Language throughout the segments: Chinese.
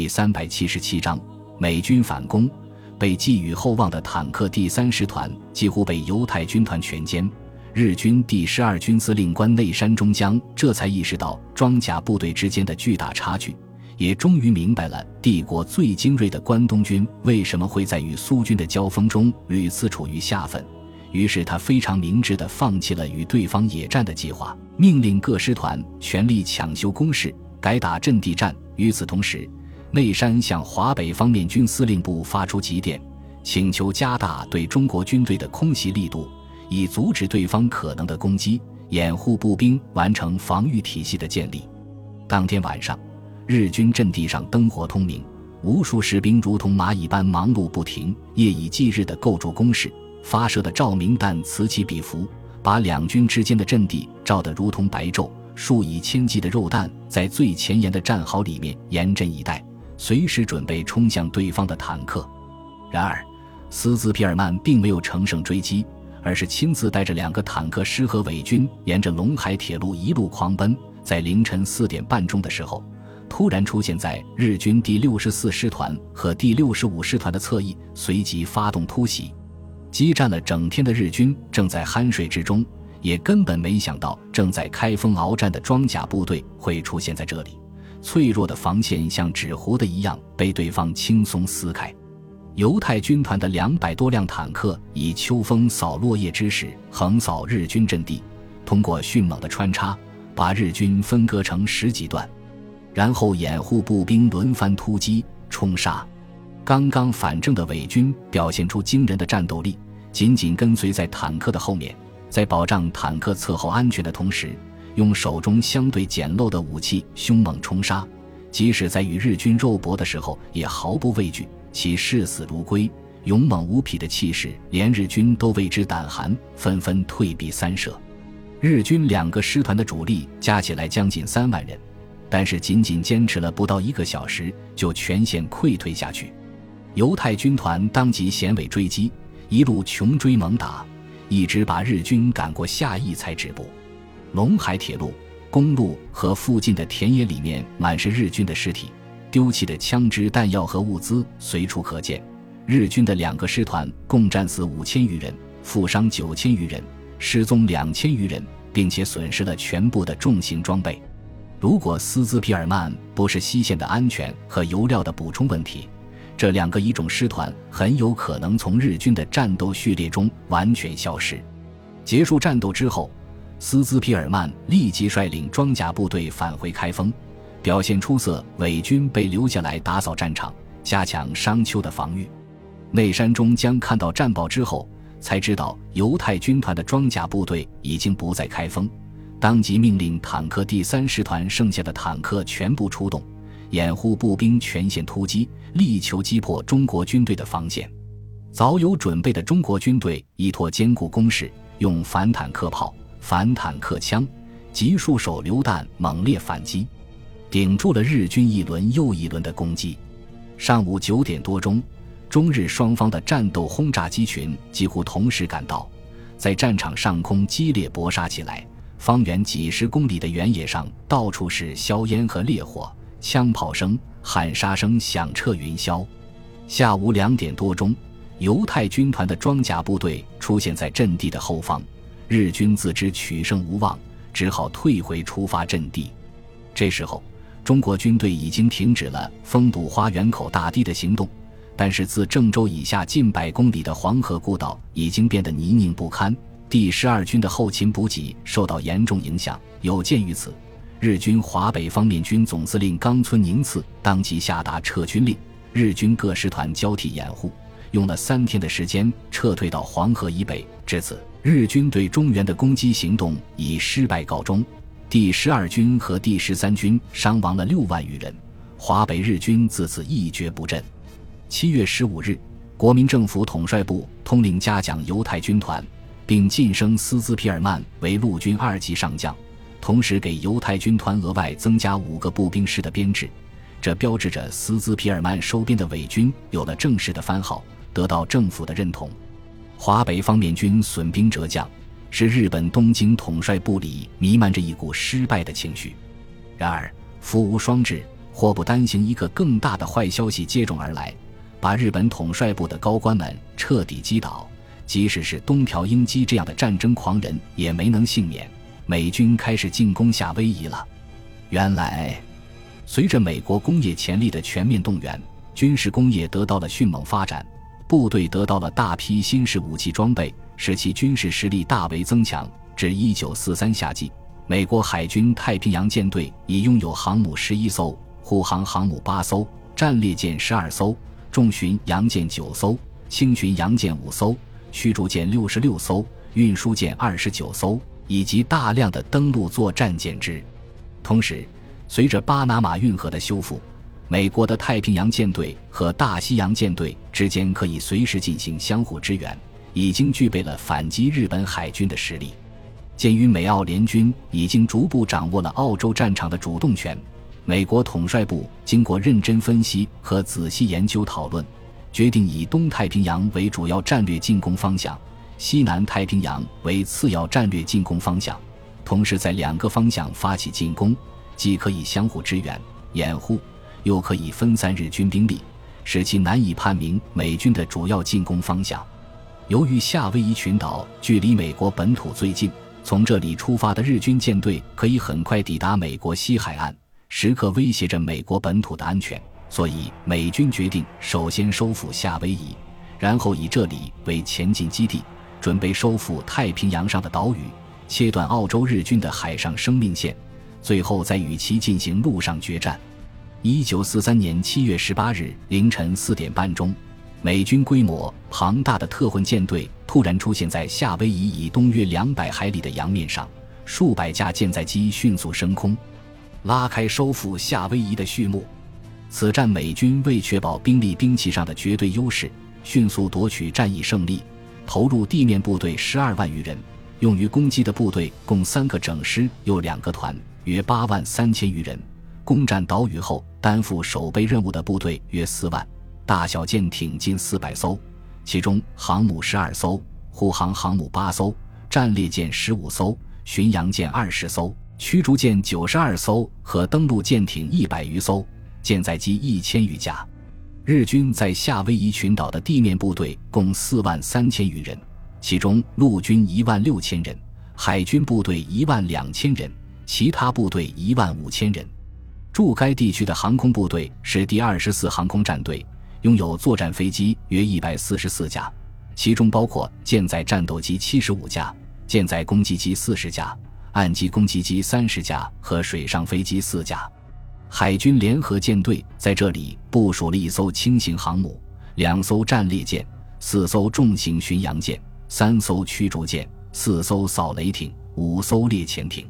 第377章美军反攻。被寄予厚望的坦克第3师团几乎被犹太军团全歼，日军第12军司令官内山中将这才意识到装甲部队之间的巨大差距，也终于明白了帝国最精锐的关东军为什么会在与苏军的交锋中屡次处于下风。于是他非常明智地放弃了与对方野战的计划，命令各师团全力抢修工事，改打阵地战。与此同时，内山向华北方面军司令部发出急电，请求加大对中国军队的空袭力度，以阻止对方可能的攻击，掩护步兵完成防御体系的建立。当天晚上，日军阵地上灯火通明，无数士兵如同蚂蚁般忙碌不停，夜以继日地构筑工事，发射的照明弹此起彼伏，把两军之间的阵地照得如同白昼，数以千计的肉弹在最前沿的战壕里面严阵以待，随时准备冲向对方的坦克。然而，斯兹皮尔曼并没有乘胜追击，而是亲自带着2个坦克师和伪军沿着陇海铁路一路狂奔。在凌晨4点半钟的时候，突然出现在日军第64师团和第65师团的侧翼，随即发动突袭。激战了整天的日军正在酣睡之中，也根本没想到正在开锋鏖战的装甲部队会出现在这里。脆弱的防线像纸糊的一样被对方轻松撕开，犹太军团的200多辆坦克以秋风扫落叶之势横扫日军阵地，通过迅猛的穿插，把日军分割成10几段，然后掩护步兵轮番突击冲杀。刚刚反正的伪军表现出惊人的战斗力，紧紧跟随在坦克的后面，在保障坦克侧后安全的同时，用手中相对简陋的武器凶猛冲杀，即使在与日军肉搏的时候也毫不畏惧，其视死如归、勇猛无匹的气势连日军都为之胆寒，纷纷退避三舍。日军2个师团的主力加起来将近3万人，但是仅仅坚持了不到1个小时就全线溃退下去。犹太军团当即衔尾追击，一路穷追猛打，一直把日军赶过下邑才止步。陇海铁路、公路和附近的田野里面满是日军的尸体，丢弃的枪支弹药和物资随处可见。日军的2个师团共战死5000余人，负伤9000余人，失踪2000余人，并且损失了全部的重型装备。如果斯兹皮尔曼不是西线的安全和油料的补充问题，这2个乙种师团很有可能从日军的战斗序列中完全消失。结束战斗之后，斯兹皮尔曼立即率领装甲部队返回开封，表现出色伪军被留下来打扫战场，加强商丘的防御。内山中将看到战报之后，才知道犹太军团的装甲部队已经不在开封，当即命令坦克第3师团剩下的坦克全部出动，掩护步兵全线突击，力求击破中国军队的防线。早有准备的中国军队依托坚固工事，用反坦克炮、反坦克枪、集束手榴弹猛烈反击，顶住了日军一轮又一轮的攻击。上午9点多钟，中日双方的战斗轰炸机群几乎同时赶到，在战场上空激烈搏杀起来。方圆几10公里的原野上到处是硝烟和烈火，枪炮声、喊杀声响彻云霄。下午2点多钟，犹太军团的装甲部队出现在阵地的后方，日军自知取胜无望，只好退回出发阵地。这时候，中国军队已经停止了封堵花园口大堤的行动，但是自郑州以下近100公里的黄河故道已经变得泥泞不堪，第12军的后勤补给受到严重影响。有鉴于此，日军华北方面军总司令冈村宁次当即下达撤军令，日军各师团交替掩护，用了3天的时间撤退到黄河以北。至此，日军对中原的攻击行动以失败告终，第12军和第13军伤亡了6万余人，华北日军自此一蹶不振。7月15日，国民政府统帅部通令嘉奖犹太军团，并晋升斯兹皮尔曼为陆军2级上将，同时给犹太军团额外增加5个步兵师的编制，这标志着斯兹皮尔曼收编的伪军有了正式的番号，得到政府的认同。华北方面军损兵折将，是日本东京统帅部里弥漫着一股失败的情绪。然而，福无双至，祸不单行，一个更大的坏消息接踵而来，把日本统帅部的高官们彻底击倒。即使是东条英机这样的战争狂人也没能幸免。美军开始进攻夏威夷了。原来，随着美国工业潜力的全面动员，军事工业得到了迅猛发展，部队得到了大批新式武器装备，使其军事实力大为增强。至1943夏季，美国海军太平洋舰队已拥有航母11艘、护航航母8艘、战列舰12艘、重巡洋舰9艘、轻巡洋舰5艘、驱逐舰66艘、运输舰29艘，以及大量的登陆作战舰只。同时，随着巴拿马运河的修复，美国的太平洋舰队和大西洋舰队之间可以随时进行相互支援，已经具备了反击日本海军的实力。鉴于美澳联军已经逐步掌握了澳洲战场的主动权，美国统帅部经过认真分析和仔细研究讨论，决定以东太平洋为主要战略进攻方向，西南太平洋为次要战略进攻方向，同时在两个方向发起进攻，既可以相互支援掩护，又可以分散日军兵力，使其难以判明美军的主要进攻方向。由于夏威夷群岛距离美国本土最近，从这里出发的日军舰队可以很快抵达美国西海岸，时刻威胁着美国本土的安全，所以美军决定首先收复夏威夷，然后以这里为前进基地，准备收复太平洋上的岛屿，切断澳洲日军的海上生命线，最后再与其进行陆上决战。1943年7月18日凌晨4点半钟，美军规模庞大的特混舰队突然出现在夏威夷以东约200海里的洋面上，数百架舰载机迅速升空，拉开收复夏威夷的序幕。此战美军为确保兵力兵器上的绝对优势，迅速夺取战役胜利，投入地面部队12万余人，用于攻击的部队共3个整师又2个团，约8万3千余人，攻占岛屿后担负守备任务的部队约4万，大小舰艇近400艘，其中航母12艘、护航航母8艘、战列舰15艘、巡洋舰20艘、驱逐舰92艘和登陆舰艇100余艘，舰载机1000余架。日军在夏威夷群岛的地面部队共4万3千余人，其中陆军1万6千人，海军部队1万2千人，其他部队1万5千人。驻该地区的航空部队是第24航空战队，拥有作战飞机约144架，其中包括舰载战斗机75架、舰载攻击机40架、岸基攻击机30架和水上飞机4架。海军联合舰队在这里部署了1艘轻型航母、2艘战列舰、4艘重型巡洋舰、3艘驱逐舰、4艘扫雷艇、5艘猎潜艇。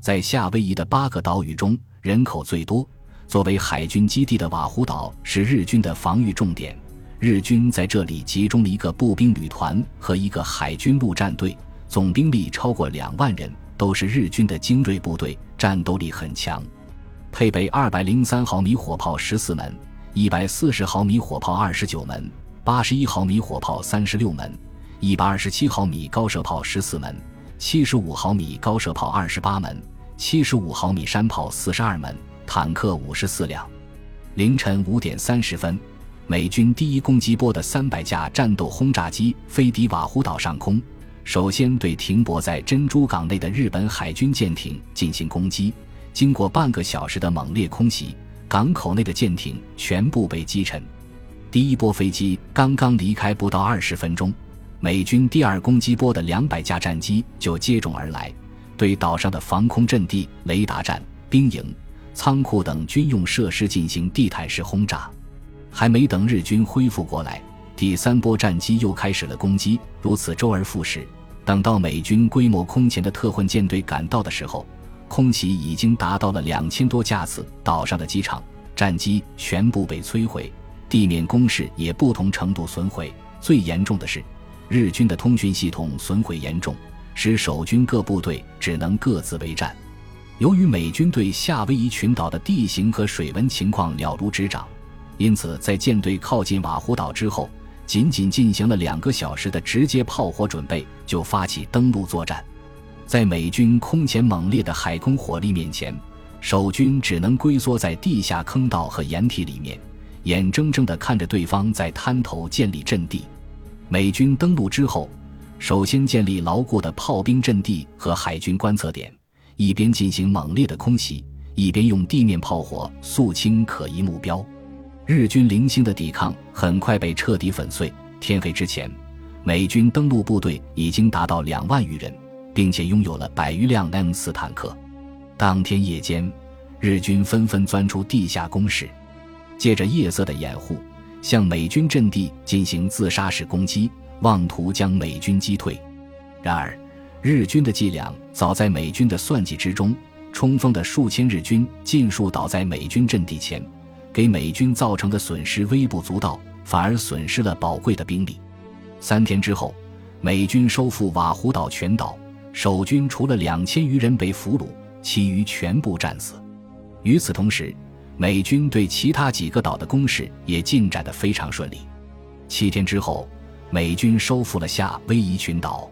在夏威夷的8个岛屿中，人口最多，作为海军基地的瓦胡岛是日军的防御重点，日军在这里集中了1个步兵旅团和1个海军陆战队，总兵力超过2万人，都是日军的精锐部队，战斗力很强。配备203毫米火炮14门、140毫米火炮29门、81毫米火炮36门、127毫米高射炮14门、75毫米高射炮28门、75毫米山炮42门，坦克54辆。凌晨5点30分，美军第一攻击波的300架战斗轰炸机飞抵瓦胡岛上空，首先对停泊在珍珠港内的日本海军舰艇进行攻击。经过半个小时的猛烈空袭，港口内的舰艇全部被击沉。第一波飞机刚刚离开不到20分钟，美军第二攻击波的200架战机就接踵而来，对岛上的防空阵地、雷达站、兵营、仓库等军用设施进行地毯式轰炸。还没等日军恢复过来，第三波战机又开始了攻击，如此周而复始。等到美军规模空前的特混舰队赶到的时候，空袭已经达到了2000多架次，岛上的机场、战机全部被摧毁，地面工事也不同程度损毁。最严重的是，日军的通讯系统损毁严重，使守军各部队只能各自为战。由于美军对夏威夷群岛的地形和水文情况了如指掌，因此在舰队靠近瓦胡岛之后，仅仅进行了2个小时的直接炮火准备，就发起登陆作战。在美军空前猛烈的海空火力面前，守军只能龟缩在地下坑道和掩体里面，眼睁睁地看着对方在滩头建立阵地。美军登陆之后，首先建立牢固的炮兵阵地和海军观测点，一边进行猛烈的空袭，一边用地面炮火肃清可疑目标。日军零星的抵抗很快被彻底粉碎，天黑之前，美军登陆部队已经达到2万余人，并且拥有了100余辆 M4 坦克。当天夜间，日军纷纷钻出地下工事，借着夜色的掩护，向美军阵地进行自杀式攻击，妄图将美军击退。然而，日军的伎俩早在美军的算计之中，冲锋的数千日军尽数倒在美军阵地前，给美军造成的损失微不足道，反而损失了宝贵的兵力。3天之后，美军收复瓦胡岛全岛，守军除了2000余人被俘虏，其余全部战死。与此同时，美军对其他几个岛的攻势也进展得非常顺利。7天之后，美军收复了夏威夷群岛。